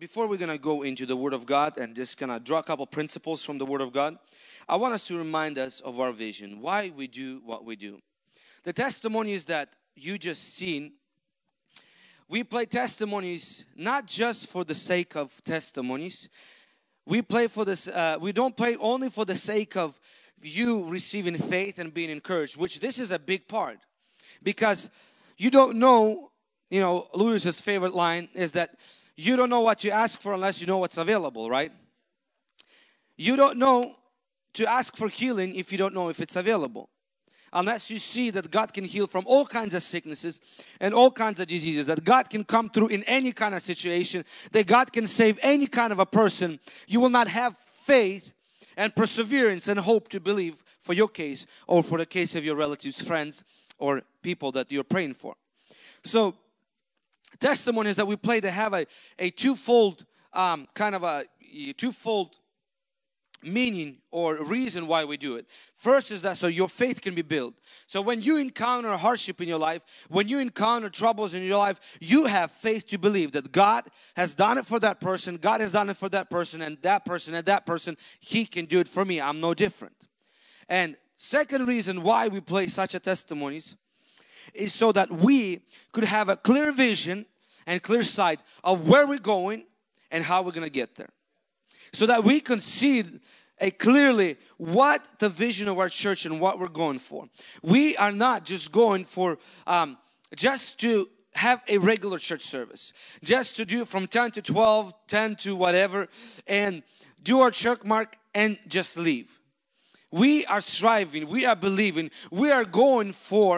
Before we're going to go into the Word of God and just kind of draw a couple principles from the Word of God, I want us to remind us of our vision, why we do what we do. The testimonies that you just seen, we play testimonies not just for the sake of testimonies. We play for this. We don't play only for the sake of you receiving faith and being encouraged, which this is a big part, because you don't know. You know, Lewis's favorite line is that you don't know what you ask for unless you know what's available, right? You don't know to ask for healing if you don't know if it's available. Unless you see that God can heal from all kinds of sicknesses and all kinds of diseases, that God can come through in any kind of situation, that God can save any kind of a person, you will not have faith and perseverance and hope to believe for your case or for the case of your relatives, friends, or people that you're praying for. So testimonies that we play, they have a twofold kind of a twofold meaning or reason why we do it. First is that so your faith can be built. So when you encounter hardship in your life, when you encounter troubles in your life, you have faith to believe that God has done it for that person, God has done it for that person and that person and that person. He can do it for me. I'm no different. And second reason why we play such a testimonies is so that we could have a clear vision and clear sight of where we're going and how we're going to get there. So that we can see clearly what the vision of our church and what we're going for. We are not just going for just to have a regular church service. Just to do from 10 to 12, 10 to whatever, and do our check mark and just leave. We are striving, we are believing, we are going for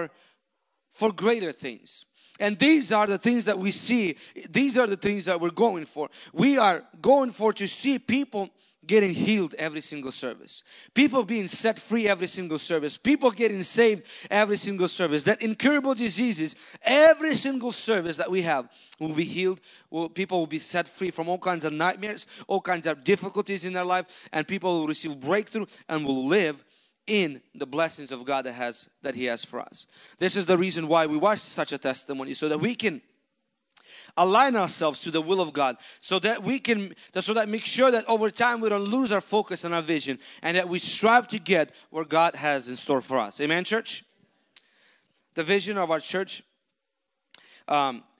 greater things. And these are the things that we see. These are the things that we're going for. We are going for to see people getting healed every single service. People being set free every single service. People getting saved every single service. That incurable diseases, every single service that we have will be healed. People will be set free from all kinds of nightmares, all kinds of difficulties in their life. And people will receive breakthrough and will live in the blessings of God that He has for us. This is the reason why we watch such a testimony, so that we can align ourselves to the will of God, so that make sure that over time we don't lose our focus and our vision, and that we strive to get where God has in store for us. Amen, church? The vision of our church,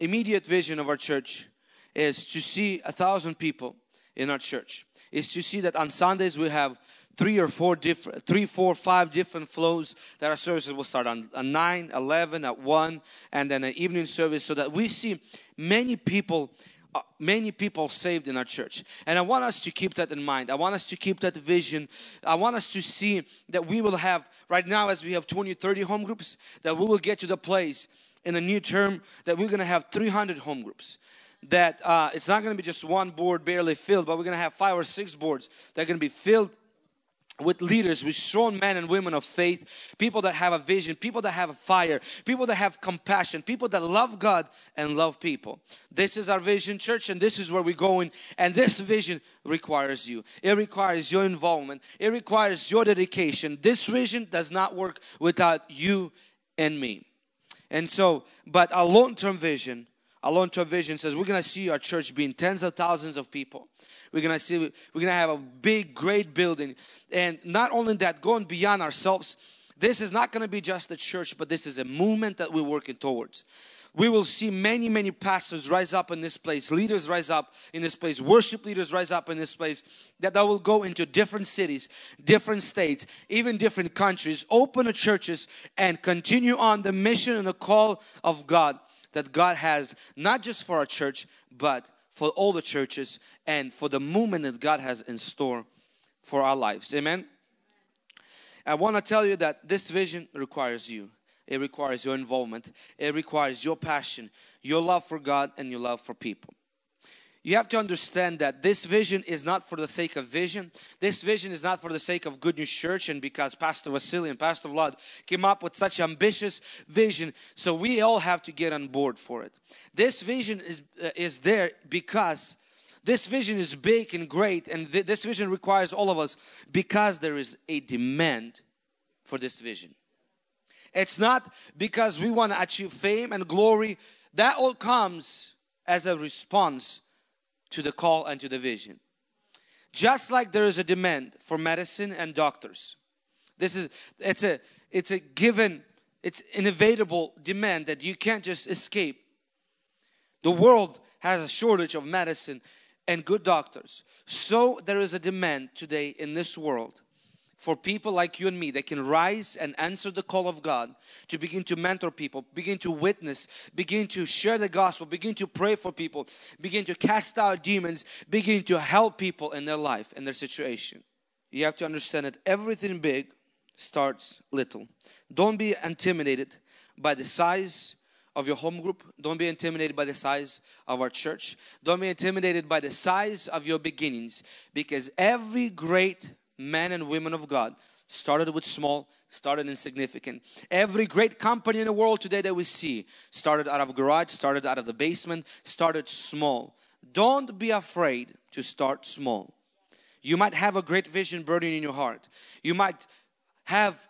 immediate vision of our church, is to see 1,000 people in our church. Is to see that on Sundays we have three, four, five different flows that our services will start on at 9, 11, at 1, and then an evening service, so that we see many people saved in our church. And I want us to keep that in mind. I want us to keep that vision. I want us to see that we will have, right now as we have 20, 30 home groups, that we will get to the place in a new term that we're going to have 300 home groups. That it's not going to be just one board barely filled, but we're going to have 5 or 6 boards that are going to be filled with leaders, with strong men and women of faith, people that have a vision, people that have a fire, people that have compassion, people that love God and love people. This is our vision, church, and this is where we're going. And this vision requires you. It requires your involvement. It requires your dedication. This vision does not work without you and me. And so, but our long-term vision says we're going to see our church being tens of thousands of people. We're going to have a big, great building. And not only that, going beyond ourselves, this is not going to be just a church, but this is a movement that we're working towards. We will see many, many pastors rise up in this place, leaders rise up in this place, worship leaders rise up in this place, that will go into different cities, different states, even different countries, open the churches and continue on the mission and the call of God that God has, not just for our church, but for all the churches and for the movement that God has in store for our lives. Amen. I want to tell you that this vision requires you. It requires your involvement. It requires your passion, your love for God, and your love for people. You have to understand that this vision is not for the sake of vision. This vision is not for the sake of Good News Church, and because Pastor Vasily and Pastor Vlad came up with such ambitious vision, so we all have to get on board for it. This vision is there because this vision is big and great, and this vision requires all of us because there is a demand for this vision. It's not because we want to achieve fame and glory. That all comes as a response to the call and to the vision. Just like there is a demand for medicine and doctors. This is, it's a given, it's an inevitable demand that you can't just escape. The world has a shortage of medicine and good doctors. So there is a demand today in this world for people like you and me that can rise and answer the call of God to begin to mentor people, begin to witness, begin to share the gospel, begin to pray for people, begin to cast out demons, begin to help people in their life and their situation. You have to understand that everything big starts little. Don't be intimidated by the size of your home group. Don't be intimidated by the size of our church. Don't be intimidated by the size of your beginnings, because every great man and women of God started with small, started insignificant. Every great company in the world today that we see started out of a garage, started out of the basement, started small. Don't be afraid to start small. You might have a great vision burning in your heart. You might have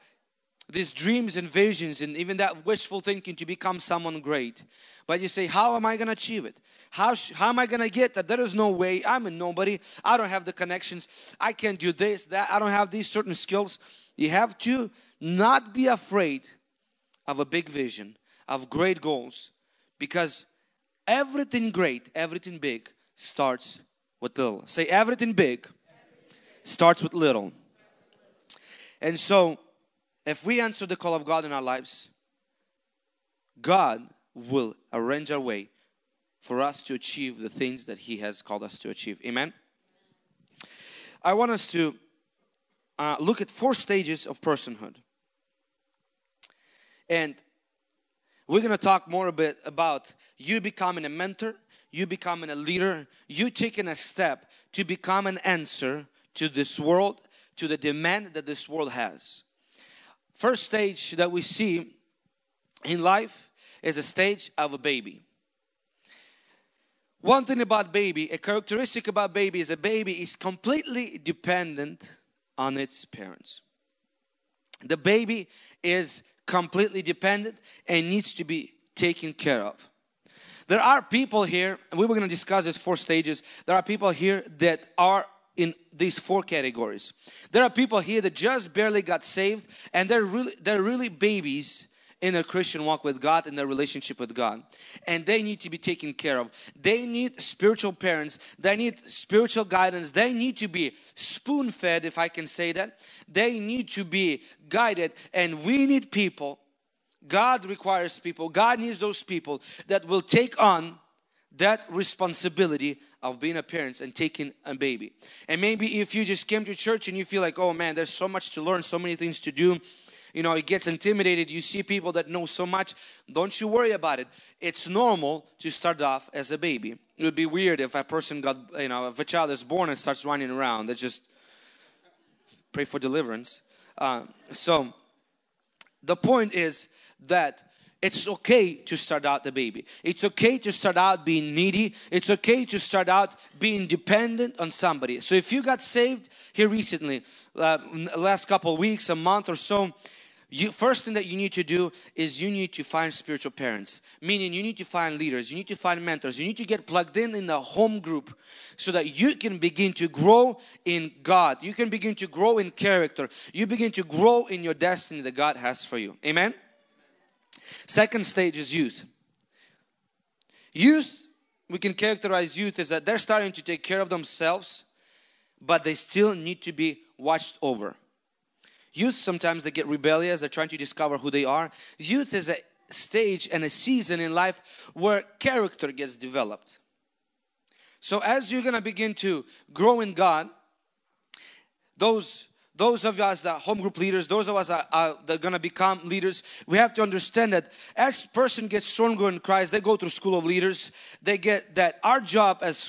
these dreams and visions and even that wishful thinking to become someone great. But you say, how am I going to achieve it? How am I going to get that? There is no way. I'm a nobody. I don't have the connections. I can't do this, that. I don't have these certain skills. You have to not be afraid of a big vision, of great goals. Because everything great, everything big starts with little. Say, everything big starts with little. And so, if we answer the call of God in our lives, God will arrange our way for us to achieve the things that He has called us to achieve. Amen? I want us to look at 4 stages of personhood. And we're going to talk more a bit about you becoming a mentor, you becoming a leader, you taking a step to become an answer to this world, to the demand that this world has. First stage that we see in life is a stage of a baby. One thing about baby, a characteristic about baby, is a baby is completely dependent on its parents. The baby is completely dependent and needs to be taken care of. There are people here, and we were going to discuss these 4 stages. There are people here that are in these 4 categories. There are people here that just barely got saved, and they're really babies in a Christian walk with God, in their relationship with God, and they need to be taken care of. They need spiritual parents. They need spiritual guidance. They need to be spoon-fed, if I can say that. They need to be guided, and we need people. God requires people. God needs those people that will take on that responsibility of being a parent and taking a baby. And maybe if you just came to church and you feel like, oh man, there's so much to learn, so many things to do, you know, it gets intimidated. You see people that know so much. Don't you worry about it. It's normal to start off as a baby. It would be weird if a person got, you know, if a child is born and starts running around. They just pray for deliverance. So the point is that it's okay to start out the baby. It's okay to start out being needy. It's okay to start out being dependent on somebody. So if you got saved here recently, last couple of weeks, a month or so, first thing that you need to do is you need to find spiritual parents. Meaning you need to find leaders. You need to find mentors. You need to get plugged in the home group so that you can begin to grow in God. You can begin to grow in character. You begin to grow in your destiny that God has for you. Amen? Second stage is youth. Youth, we can characterize youth as that they're starting to take care of themselves, but they still need to be watched over. Youth, sometimes they get rebellious, they're trying to discover who they are. Youth is a stage and a season in life where character gets developed. So as you're going to begin to grow in God, those of us that are home group leaders, those of us that are going to become leaders, we have to understand that as person gets stronger in Christ, they go through school of leaders. They get that our job as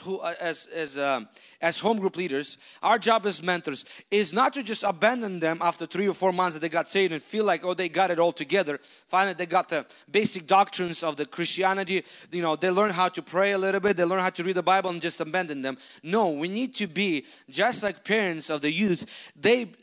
home group leaders, our job as mentors is not to just abandon them after 3 or 4 months that they got saved and feel like, oh, they got it all together. Finally, they got the basic doctrines of the Christianity. You know, they learn how to pray a little bit. They learn how to read the Bible and just abandon them. No, we need to be just like parents of the youth.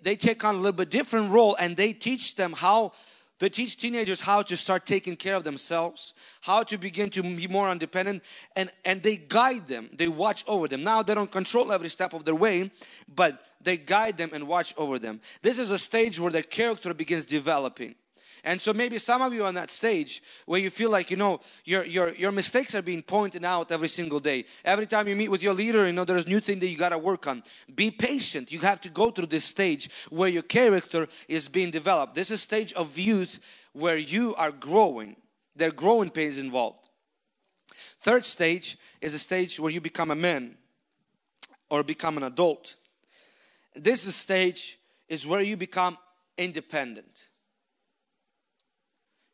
They take on a little bit different role, and they teach them how They teach teenagers how to start taking care of themselves, how to begin to be more independent, and they guide them, they watch over them. Now they don't control every step of their way, but they guide them and watch over them. This is a stage where their character begins developing. And so maybe some of you are on that stage where you feel like, you know, your mistakes are being pointed out every single day. Every time you meet with your leader, you know, there's a new thing that you got to work on. Be patient. You have to go through this stage where your character is being developed. This is a stage of youth where you are growing. There are growing pains involved. Third stage is a stage where you become a man or become an adult. This stage is where you become independent.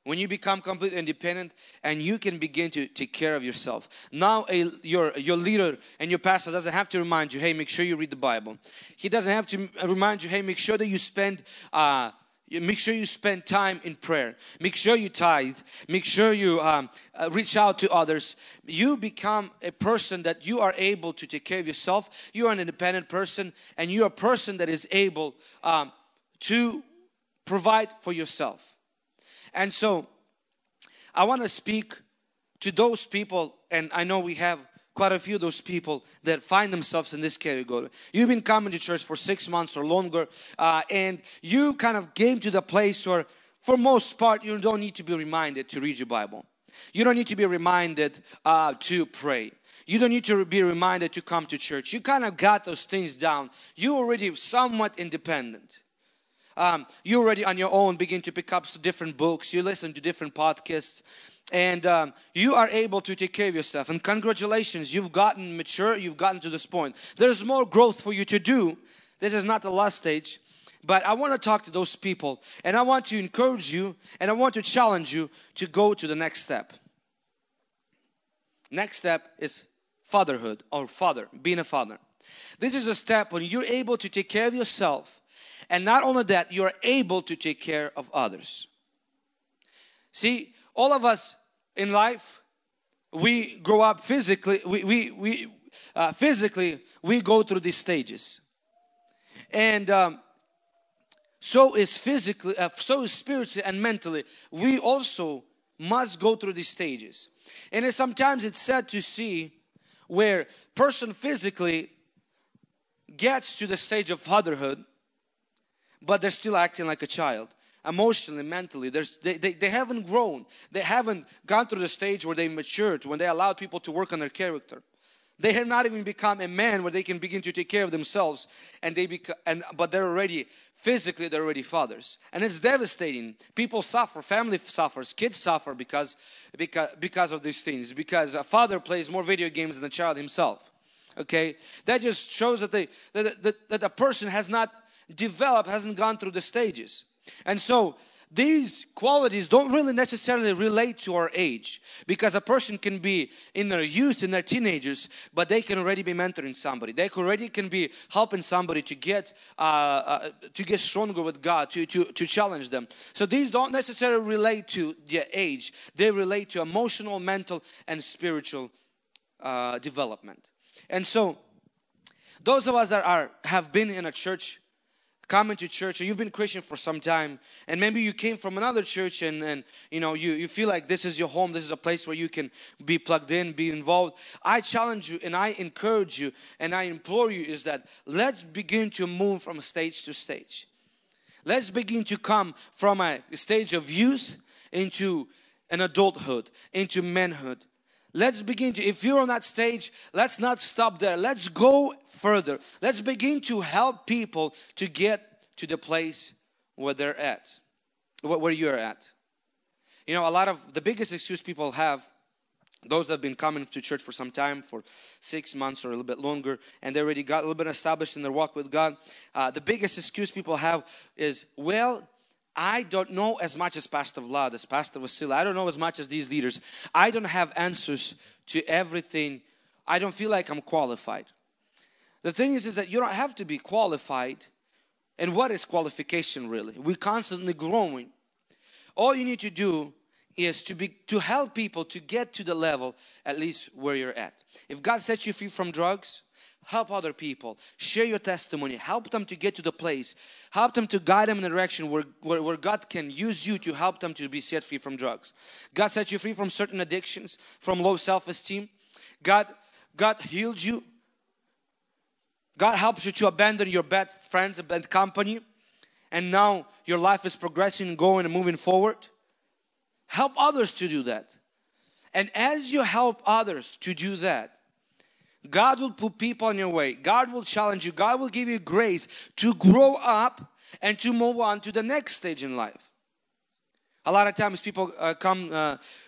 When you become completely independent and you can begin to take care of yourself. Now your leader and your pastor doesn't have to remind you, hey, make sure you read the Bible. He doesn't have to remind you, hey, make sure that you spend time in prayer. Make sure you tithe. Make sure you reach out to others. You become a person that you are able to take care of yourself. You are an independent person and you are a person that is able to provide for yourself. And so, I want to speak to those people, and I know we have quite a few of those people that find themselves in this category. You've been coming to church for 6 months or longer, and you kind of came to the place where, for most part, you don't need to be reminded to read your Bible. You don't need to be reminded to pray. You don't need to be reminded to come to church. You kind of got those things down. You're already somewhat independent. You already on your own begin to pick up different books, you listen to different podcasts, and you are able to take care of yourself. And congratulations, you've gotten mature, you've gotten to this point. There's more growth for you to do. This is not the last stage, but I want to talk to those people, and I want to encourage you, and I want to challenge you to go to the next step. Next step is fatherhood or father, being a father. This is a step when you're able to take care of yourself. And not only that, you're able to take care of others. See, all of us in life, we grow up physically, we go through these stages. And so is physically, so is spiritually and mentally, we also must go through these stages. And sometimes it's sad to see where person physically gets to the stage of fatherhood, but they're still acting like a child. Emotionally, mentally, they haven't grown. They haven't gone through the stage where they matured, when they allowed people to work on their character. They have not even become a man where they can begin to take care of themselves, and but they're already, physically, they're already fathers. And it's devastating. People suffer, family suffers, kids suffer because of these things, because a father plays more video games than the child himself. Okay? That just shows that that a person has not developed, hasn't gone through the stages. And so these qualities don't really necessarily relate to our age, because a person can be in their youth, in their teenagers, but they can already be mentoring somebody. They already can be helping somebody to get stronger with God, to challenge them. So these don't necessarily relate to their age. They relate to emotional, mental, and spiritual development. And so those of us that have been in a church, coming to church, or you've been Christian for some time, and maybe you came from another church, and you know, you feel like this is your home, this is a place where you can be plugged in, be involved. I challenge you, and I encourage you, and I implore you, is that let's begin to move from stage to stage. Let's begin to come from a stage of youth into an adulthood, into manhood. Let's begin to, if you're on that stage, let's not stop there. Let's go further. Let's begin to help people to get to the place where they're at, where you're at. You know, a lot of the biggest excuse people have, those that have been coming to church for some time, for 6 months or a little bit longer, and they already got a little bit established in their walk with God. The biggest excuse people have is, well, I don't know as much as Pastor Vlad, as Pastor Vasily. I don't know as much as these leaders. I don't have answers to everything. I don't feel like I'm qualified. The thing is that you don't have to be qualified. And what is qualification really? We're constantly growing. All you need to do is to help people to get to the level at least where you're at. If God sets you free from drugs, Help other people. Share your testimony. Help them to get to the place. Help them to guide them in the direction where God can use you to help them to be set free from drugs. God set you free from certain addictions, from low self-esteem. God healed you. God helps you to abandon your bad friends and bad company. And now your life is progressing, going and moving forward. Help others to do that. And as you help others to do that, God will put people on your way. God will challenge you. God will give you grace to grow up and to move on to the next stage in life. A lot of times people come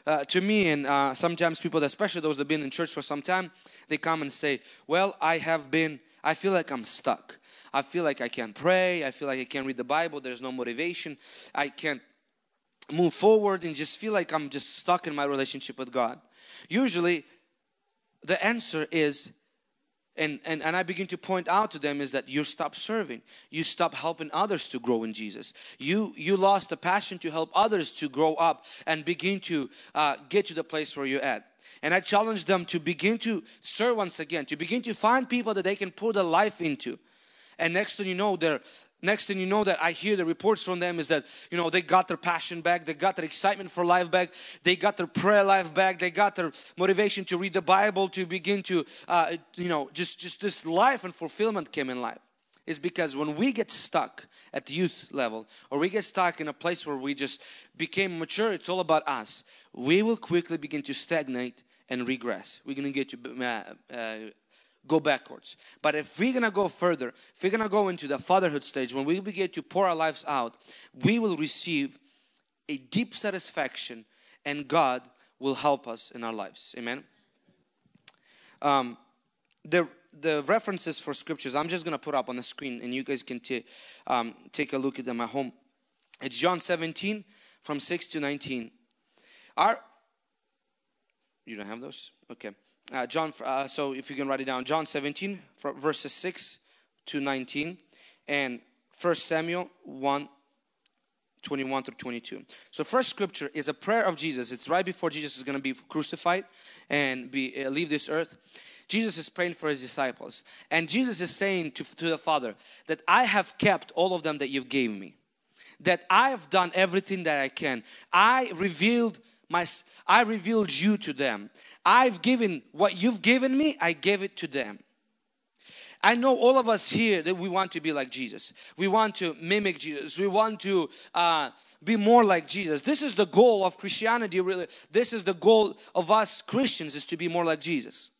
to me, and sometimes people, especially those that have been in church for some time, they come and say, well, I feel like I'm stuck. I feel like I can't pray. I feel like I can't read the Bible. There's no motivation. I can't move forward and just feel like I'm just stuck in my relationship with God. Usually, the answer is, and I begin to point out to them, is that you stop serving. You stop helping others to grow in Jesus. You lost the passion to help others to grow up and begin to get to the place where you're at. And I challenge them to begin to serve once again, to begin to find people that they can pour their life into. And next thing you know that I hear the reports from them is that, you know, they got their passion back, they got their excitement for life back, they got their prayer life back, they got their motivation to read the Bible, to begin to, just this life and fulfillment came in life. It's because when we get stuck at the youth level, or we get stuck in a place where we just became mature, it's all about us. We will quickly begin to stagnate and regress. We're going to get to go backwards. But if we're going to go further, if we're going to go into the fatherhood stage, when we begin to pour our lives out, we will receive a deep satisfaction and God will help us in our lives. Amen. The references for scriptures, I'm just going to put up on the screen and you guys can take a look at them at home. It's John 17 from 6 to 19. You don't have those? Okay. So if you can write it down, John 17 from verses 6 to 19 and 1 Samuel 1, 21 through 22. So first scripture is a prayer of Jesus. It's right before Jesus is going to be crucified and leave this earth. Jesus is praying for his disciples and Jesus is saying to the Father that I have kept all of them that you've gave me, that I have done everything that I can. I revealed you to them. I've given what you've given me, I gave it to them. I know all of us here that we want to be like Jesus. We want to mimic Jesus. We want to be more like Jesus. This is the goal of Christianity, really. This is the goal of us Christians, is to be more like Jesus.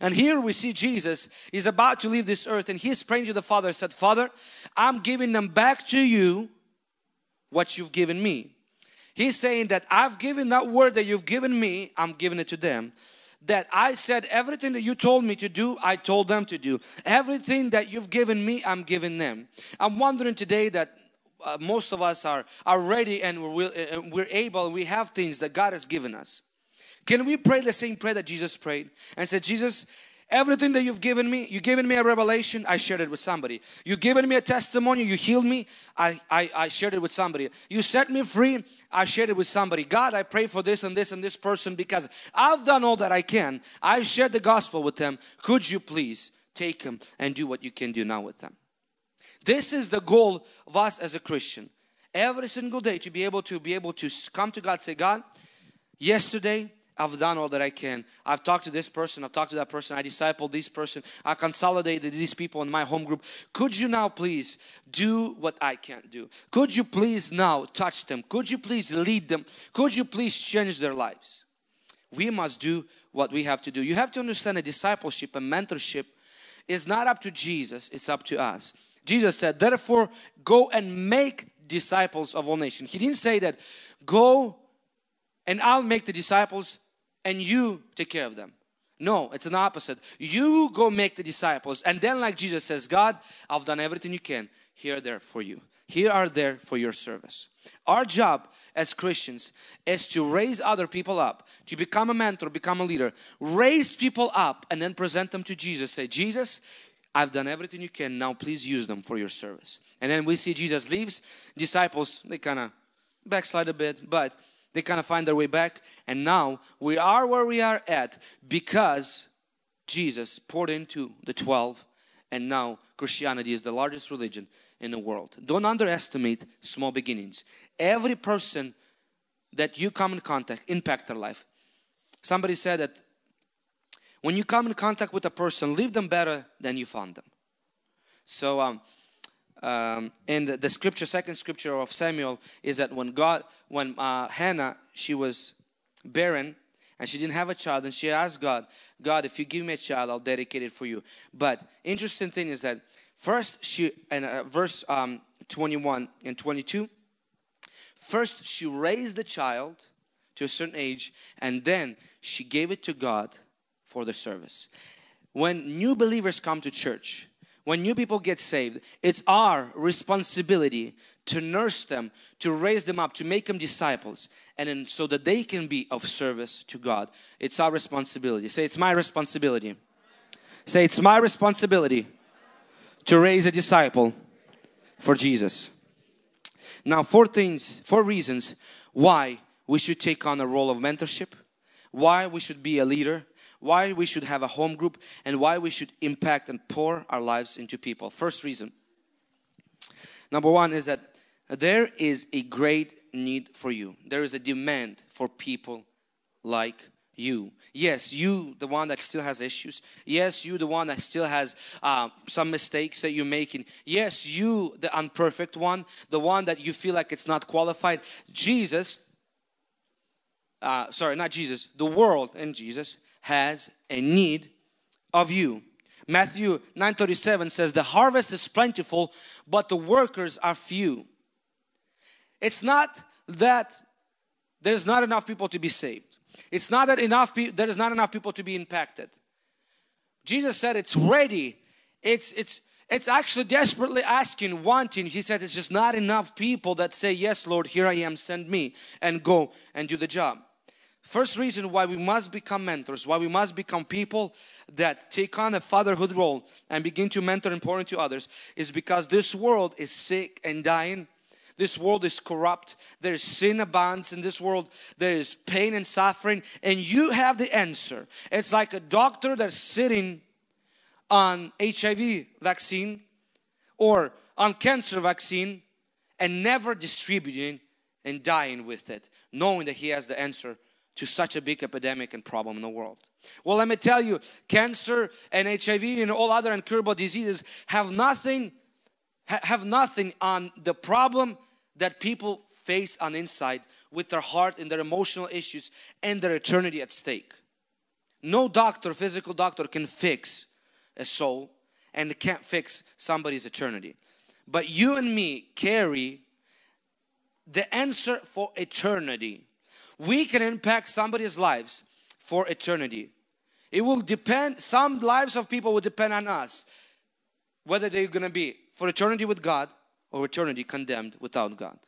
And here we see Jesus is about to leave this earth and he's praying to the Father. He said, Father, I'm giving them back to you what you've given me. He's saying that I've given that word that you've given me, I'm giving it to them. That I said everything that you told me to do, I told them to do. Everything that you've given me, I'm giving them. I'm wondering today that most of us are ready and we're able, we have things that God has given us. Can we pray the same prayer that Jesus prayed and said, Jesus, everything that you've given me a revelation, I shared it with somebody. You've given me a testimony, you healed me, I shared it with somebody. You set me free, I shared it with somebody. God, I pray for this and this and this person because I've done all that I can. I've shared the gospel with them. Could you please take them and do what you can do now with them? This is the goal of us as a Christian. Every single day to be able to come to God, say, God, yesterday, I've done all that I can. I've talked to this person. I've talked to that person. I discipled this person. I consolidated these people in my home group. Could you now please do what I can't do? Could you please now touch them? Could you please lead them? Could you please change their lives? We must do what we have to do. You have to understand that discipleship and mentorship is not up to Jesus. It's up to us. Jesus said, therefore, go and make disciples of all nations. He didn't say that, go and I'll make the disciples and you take care of them. No, it's an opposite. You go make the disciples and then like Jesus says, God, I've done everything you can. Here are there for your service. Our job as Christians is to raise other people up, to become a mentor, become a leader. Raise people up and then present them to Jesus. Say, Jesus, I've done everything you can. Now please use them for your service. And then we see Jesus leaves. Disciples, they kind of backslide a bit, but they kind of find their way back, and now we are where we are at because Jesus poured into the 12, and now Christianity is the largest religion in the world. Don't underestimate small beginnings. Every person that you come in contact impact their life. Somebody said that when you come in contact with a person, leave them better than you found them. So and the scripture, second scripture of Samuel, is that when Hannah, she was barren and she didn't have a child, and she asked God, if you give me a child, I'll dedicate it for you. But interesting thing is that first she, in verse 21 and 22, first she raised the child to a certain age, and then she gave it to God for the service. When new believers come to church, when new people get saved, it's our responsibility to nurse them, to raise them up, to make them disciples, and then so that they can be of service to God. It's our responsibility. Say, it's my responsibility. Say, it's my responsibility to raise a disciple for Jesus. Now, four reasons why we should take on a role of mentorship, why we should be a leader, why we should have a home group, and why we should impact and pour our lives into people. First reason. Number one is that there is a great need for you. There is a demand for people like you. Yes, you, the one that still has issues. Yes, you, the one that still has some mistakes that you're making. Yes, you, the imperfect one, the one that you feel like it's not qualified. The world and Jesus has a need of you. Matthew 9:37 says, the harvest is plentiful, but the workers are few. It's not that there's not enough people to be saved. It's not that there is not enough people to be impacted. Jesus said it's ready. It's actually desperately asking, wanting. He said it's just not enough people that say, yes, Lord, here I am, send me, and go and do the job. First reason why we must become mentors, why we must become people that take on a fatherhood role and begin to mentor and pour into others, is because this world is sick and dying. This world is corrupt. There is sin abounds in this world. There is pain and suffering, and you have the answer. It's like a doctor that's sitting on HIV vaccine or on cancer vaccine and never distributing and dying with it, knowing that he has the answer to such a big epidemic and problem in the world. Well, let me tell you, cancer and HIV and all other incurable diseases have nothing on the problem that people face on the inside with their heart and their emotional issues and their eternity at stake. No doctor, physical doctor, can fix a soul and can't fix somebody's eternity. But you and me carry the answer for eternity. We can impact somebody's lives for eternity. It will depend, some lives of people will depend on us, whether they're going to be for eternity with God or eternity condemned without God.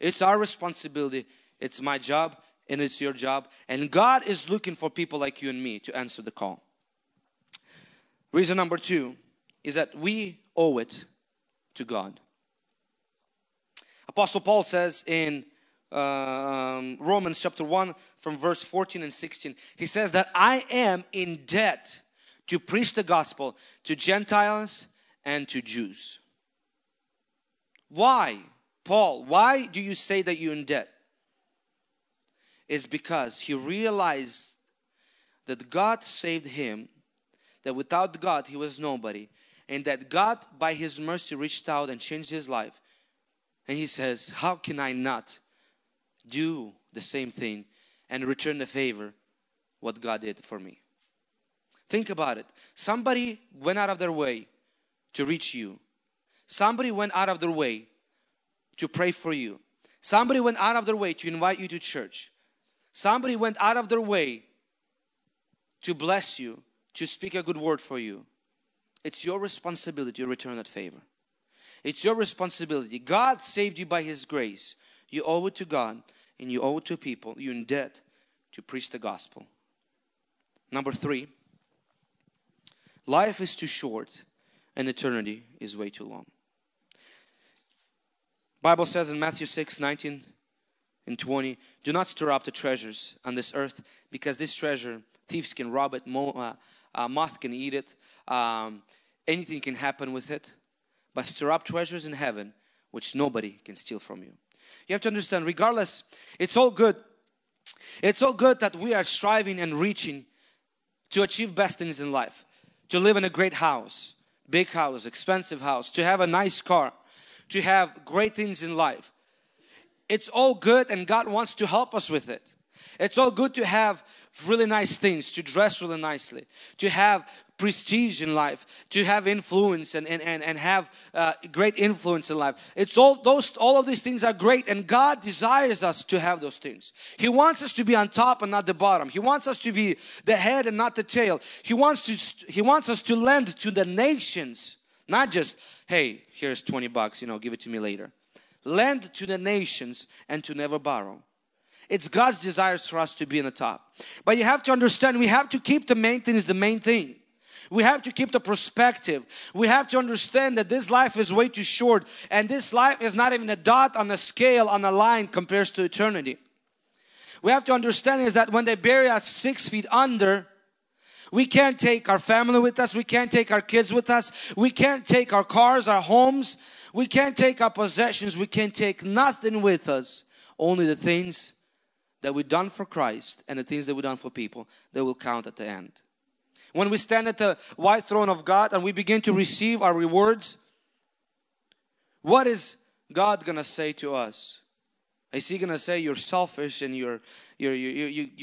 It's our responsibility. It's my job and it's your job. And God is looking for people like you and me to answer the call. Reason number two is that we owe it to God. Apostle Paul says in Romans chapter 1 from verse 14 and 16, he says that I am in debt to preach the gospel to Gentiles and to Jews. Why, Paul? Why do you say that you're in debt? It's because he realized that God saved him, that without God he was nobody, and that God by his mercy reached out and changed his life. And he says, how can I not do the same thing and return the favor what God did for me? Think about it. Somebody went out of their way to reach you. Somebody went out of their way to pray for you. Somebody went out of their way to invite you to church. Somebody went out of their way to bless you, to speak a good word for you. It's your responsibility to return that favor. It's your responsibility. God saved you by his grace. You owe it to God and you owe it to people. You're in debt to preach the gospel. Number three, life is too short and eternity is way too long. Bible says in Matthew 6:19 and 20, do not store up the treasures on this earth, because this treasure thieves can rob it, Moth can eat it. Anything can happen with it. But store up treasures in heaven, which nobody can steal from you. You have to understand, regardless, it's all good. It's all good that we are striving and reaching to achieve best things in life. To live in a great house, big house, expensive house, to have a nice car, to have great things in life. It's all good and God wants to help us with it. It's all good to have really nice things, to dress really nicely, to have prestige in life, to have influence and have great influence in life. It's all of these things are great, and God desires us to have those things. He wants us to be on top and not the bottom. He wants us to be the head and not the tail. He wants us to lend to the nations, not just, hey, here's $20, give it to me later. Lend to the nations and to never borrow. It's God's desires for us to be in the top. But you have to understand, we have to keep the main thing is the main thing. We have to keep the perspective. We have to understand that this life is way too short, and this life is not even a dot on a scale, on a line, compares to eternity. We have to understand is that when they bury us 6 feet under, we can't take our family with us. We can't take our kids with us. We can't take our cars, our homes. We can't take our possessions. We can't take nothing with us. Only the things that we've done for Christ and the things that we've done for people that will count at the end. When we stand at the white throne of God and we begin to receive our rewards, what is God gonna say to us? Is He gonna say, you're selfish and you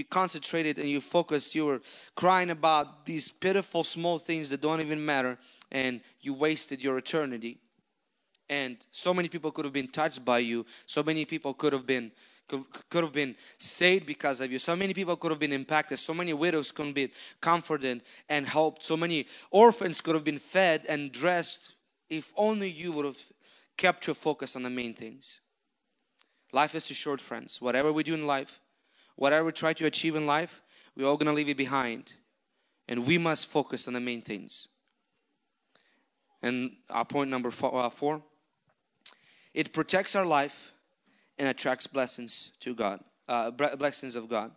concentrated and you focused, you were crying about these pitiful small things that don't even matter, and you wasted your eternity, and so many people could have been touched by you, so many people could have been saved because of you. So many people could have been impacted. So many widows could have been comforted and helped. So many orphans could have been fed and dressed if only you would have kept your focus on the main things. Life is too short, friends. Whatever we do in life, whatever we try to achieve in life, we're all going to leave it behind. And we must focus on the main things. And our point number four, it protects our life and attracts blessings to God, blessings of God.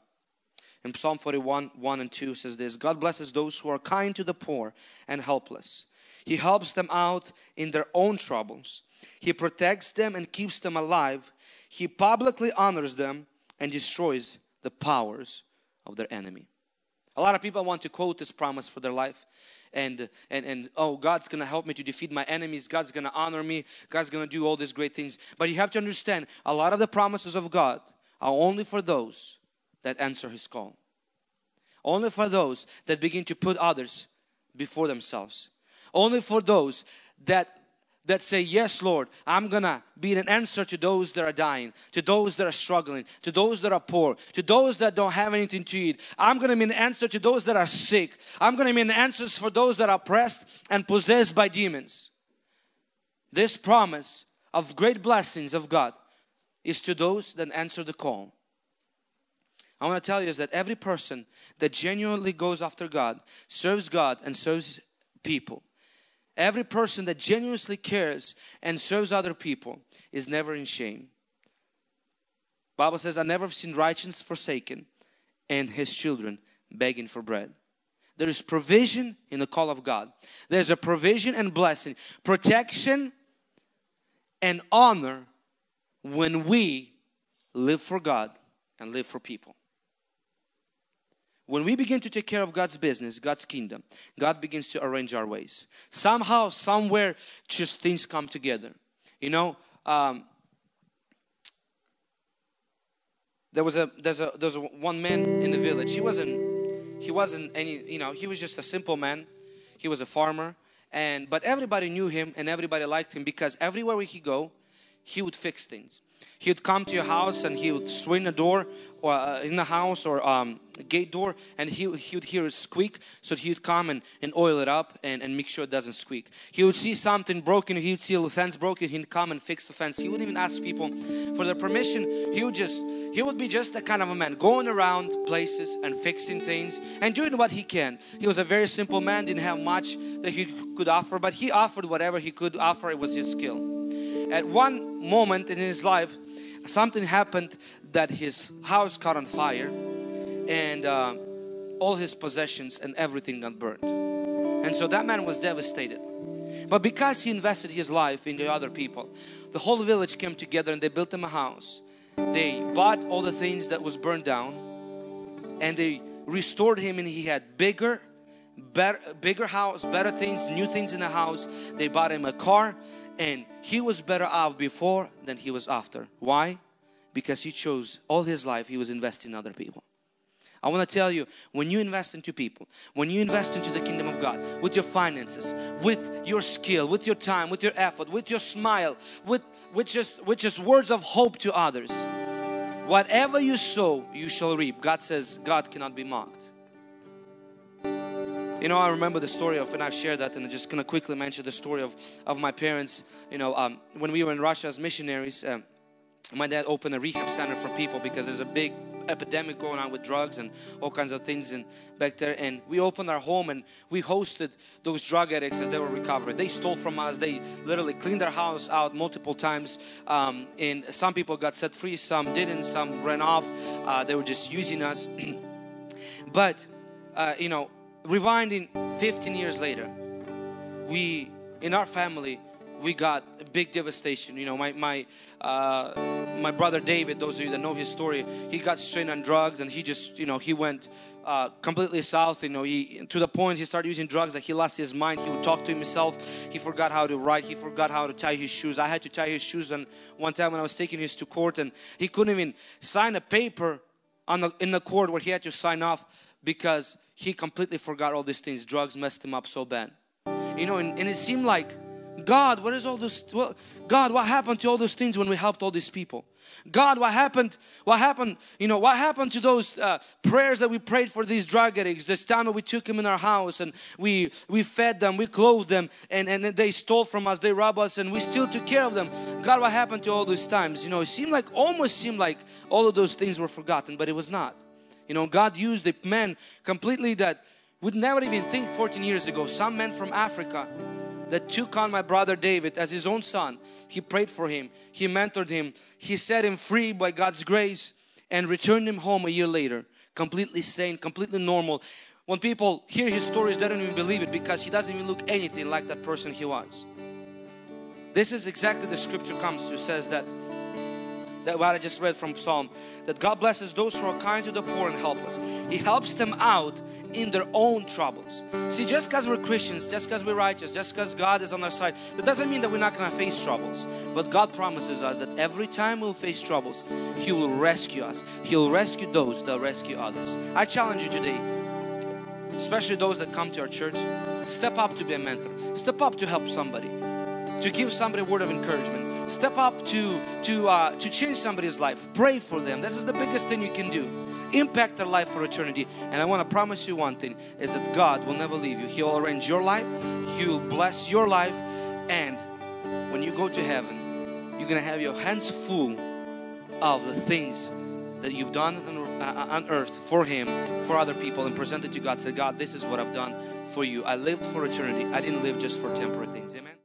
In Psalm 41, 1 and 2 says this, God blesses those who are kind to the poor and helpless. He helps them out in their own troubles. He protects them and keeps them alive. He publicly honors them and destroys the powers of their enemy. A lot of people want to quote this promise for their life. And oh, God's going to help me to defeat my enemies. God's going to honor me. God's going to do all these great things. But you have to understand, a lot of the promises of God are only for those that answer His call. Only for those that begin to put others before themselves. Only for those that say, yes, Lord, I'm going to be an answer to those that are dying, to those that are struggling, to those that are poor, to those that don't have anything to eat. I'm going to be an answer to those that are sick. I'm going to be an answer for those that are oppressed and possessed by demons. This promise of great blessings of God is to those that answer the call. I want to tell you is that every person that genuinely goes after God, and serves people, every person that genuinely cares and serves other people is never in shame. Bible says, I never have seen righteous forsaken and his children begging for bread. There is provision in the call of God. There's a provision and blessing, protection and honor when we live for God and live for people. When we begin to take care of God's business, God's kingdom, God begins to arrange our ways. Somehow, somewhere, just things come together. There's one man in the village. He was just a simple man. He was a farmer, but everybody knew him and everybody liked him because everywhere he go, he would fix things. He would come to your house and he would swing a door or in the house or gate door, and he would hear a squeak, so he would come and oil it up and make sure it doesn't squeak. He would see something broken, he would see a fence broken, he'd come and fix the fence. He wouldn't even ask people for their permission. He would be just that kind of a man, going around places and fixing things and doing what he can. He was a very simple man, didn't have much that he could offer, but he offered whatever he could offer. It was his skill. At one moment in his life, something happened that his house caught on fire, and all his possessions and everything got burned. And so that man was devastated. But because he invested his life in the other people, the whole village came together and they built him a house. They bought all the things that was burned down and they restored him, and he had bigger house, better things, new things in the house. They bought him a car, and he was better off before than he was after. Why? Because he chose all his life, he was investing in other people. I want to tell you, when you invest into people, when you invest into the kingdom of God, with your finances, with your skill, with your time, with your effort, with your smile, with just words of hope to others, whatever you sow, you shall reap. God says, God cannot be mocked. You know, I remember the story of, and I've shared that, and I'm just going to quickly mention the story of my parents. You know, when we were in Russia as missionaries, my dad opened a rehab center for people because there's a big epidemic going on with drugs and all kinds of things and back there. And we opened our home and we hosted those drug addicts as they were recovering. They stole from us. They literally cleaned our house out multiple times, and some people got set free, some didn't, some ran off. They were just using us. But you know, rewinding 15 years later, we in our family we got a big devastation. You know, my brother David, those of you that know his story, he got straight on drugs, and he just, you know, he went completely south. You know, he, to the point he started using drugs that he lost his mind. He would talk to himself. He forgot how to write. He forgot how to tie his shoes. I had to tie his shoes and one time when I was taking his to court, and he couldn't even sign a paper in the court where he had to sign off because he completely forgot all these things. Drugs messed him up so bad. You know, and it seemed like, God, what is all this? God, what happened to all those things when we helped all these people? God, what happened, you know, what happened to those prayers that we prayed for these drug addicts? This time that we took them in our house and we fed them, we clothed them, and they stole from us, they robbed us, and we still took care of them. God, what happened to all those times? You know, it seemed like, almost seemed like all of those things were forgotten, but it was not. You know, God used a man completely that would never even think 14 years ago. Some men from Africa that took on my brother David as his own son. He prayed for him, he mentored him, he set him free by God's grace, and returned him home a year later, completely sane, completely normal. When people hear his stories, they don't even believe it because he doesn't even look anything like that person he was. This is exactly the scripture comes to, says that what I just read from Psalm, that God blesses those who are kind to the poor and helpless. He helps them out in their own troubles. See, just because we're Christians, just because we're righteous, just because God is on our side, that doesn't mean that we're not going to face troubles. But God promises us that every time we'll face troubles, He will rescue us. He'll rescue those that rescue others. I challenge you today, especially those that come to our church, step up to be a mentor, step up to help somebody, to give somebody a word of encouragement, step up to change somebody's life, pray for them. This is the biggest thing you can do. Impact their life for eternity. And I want to promise you one thing, is that God will never leave you. He will arrange your life, He will bless your life, and when you go to heaven, you're going to have your hands full of the things that you've done on earth for Him, for other people, and presented to God. Say, God, this is what I've done for you. I lived for eternity. I didn't live just for temporary things. Amen.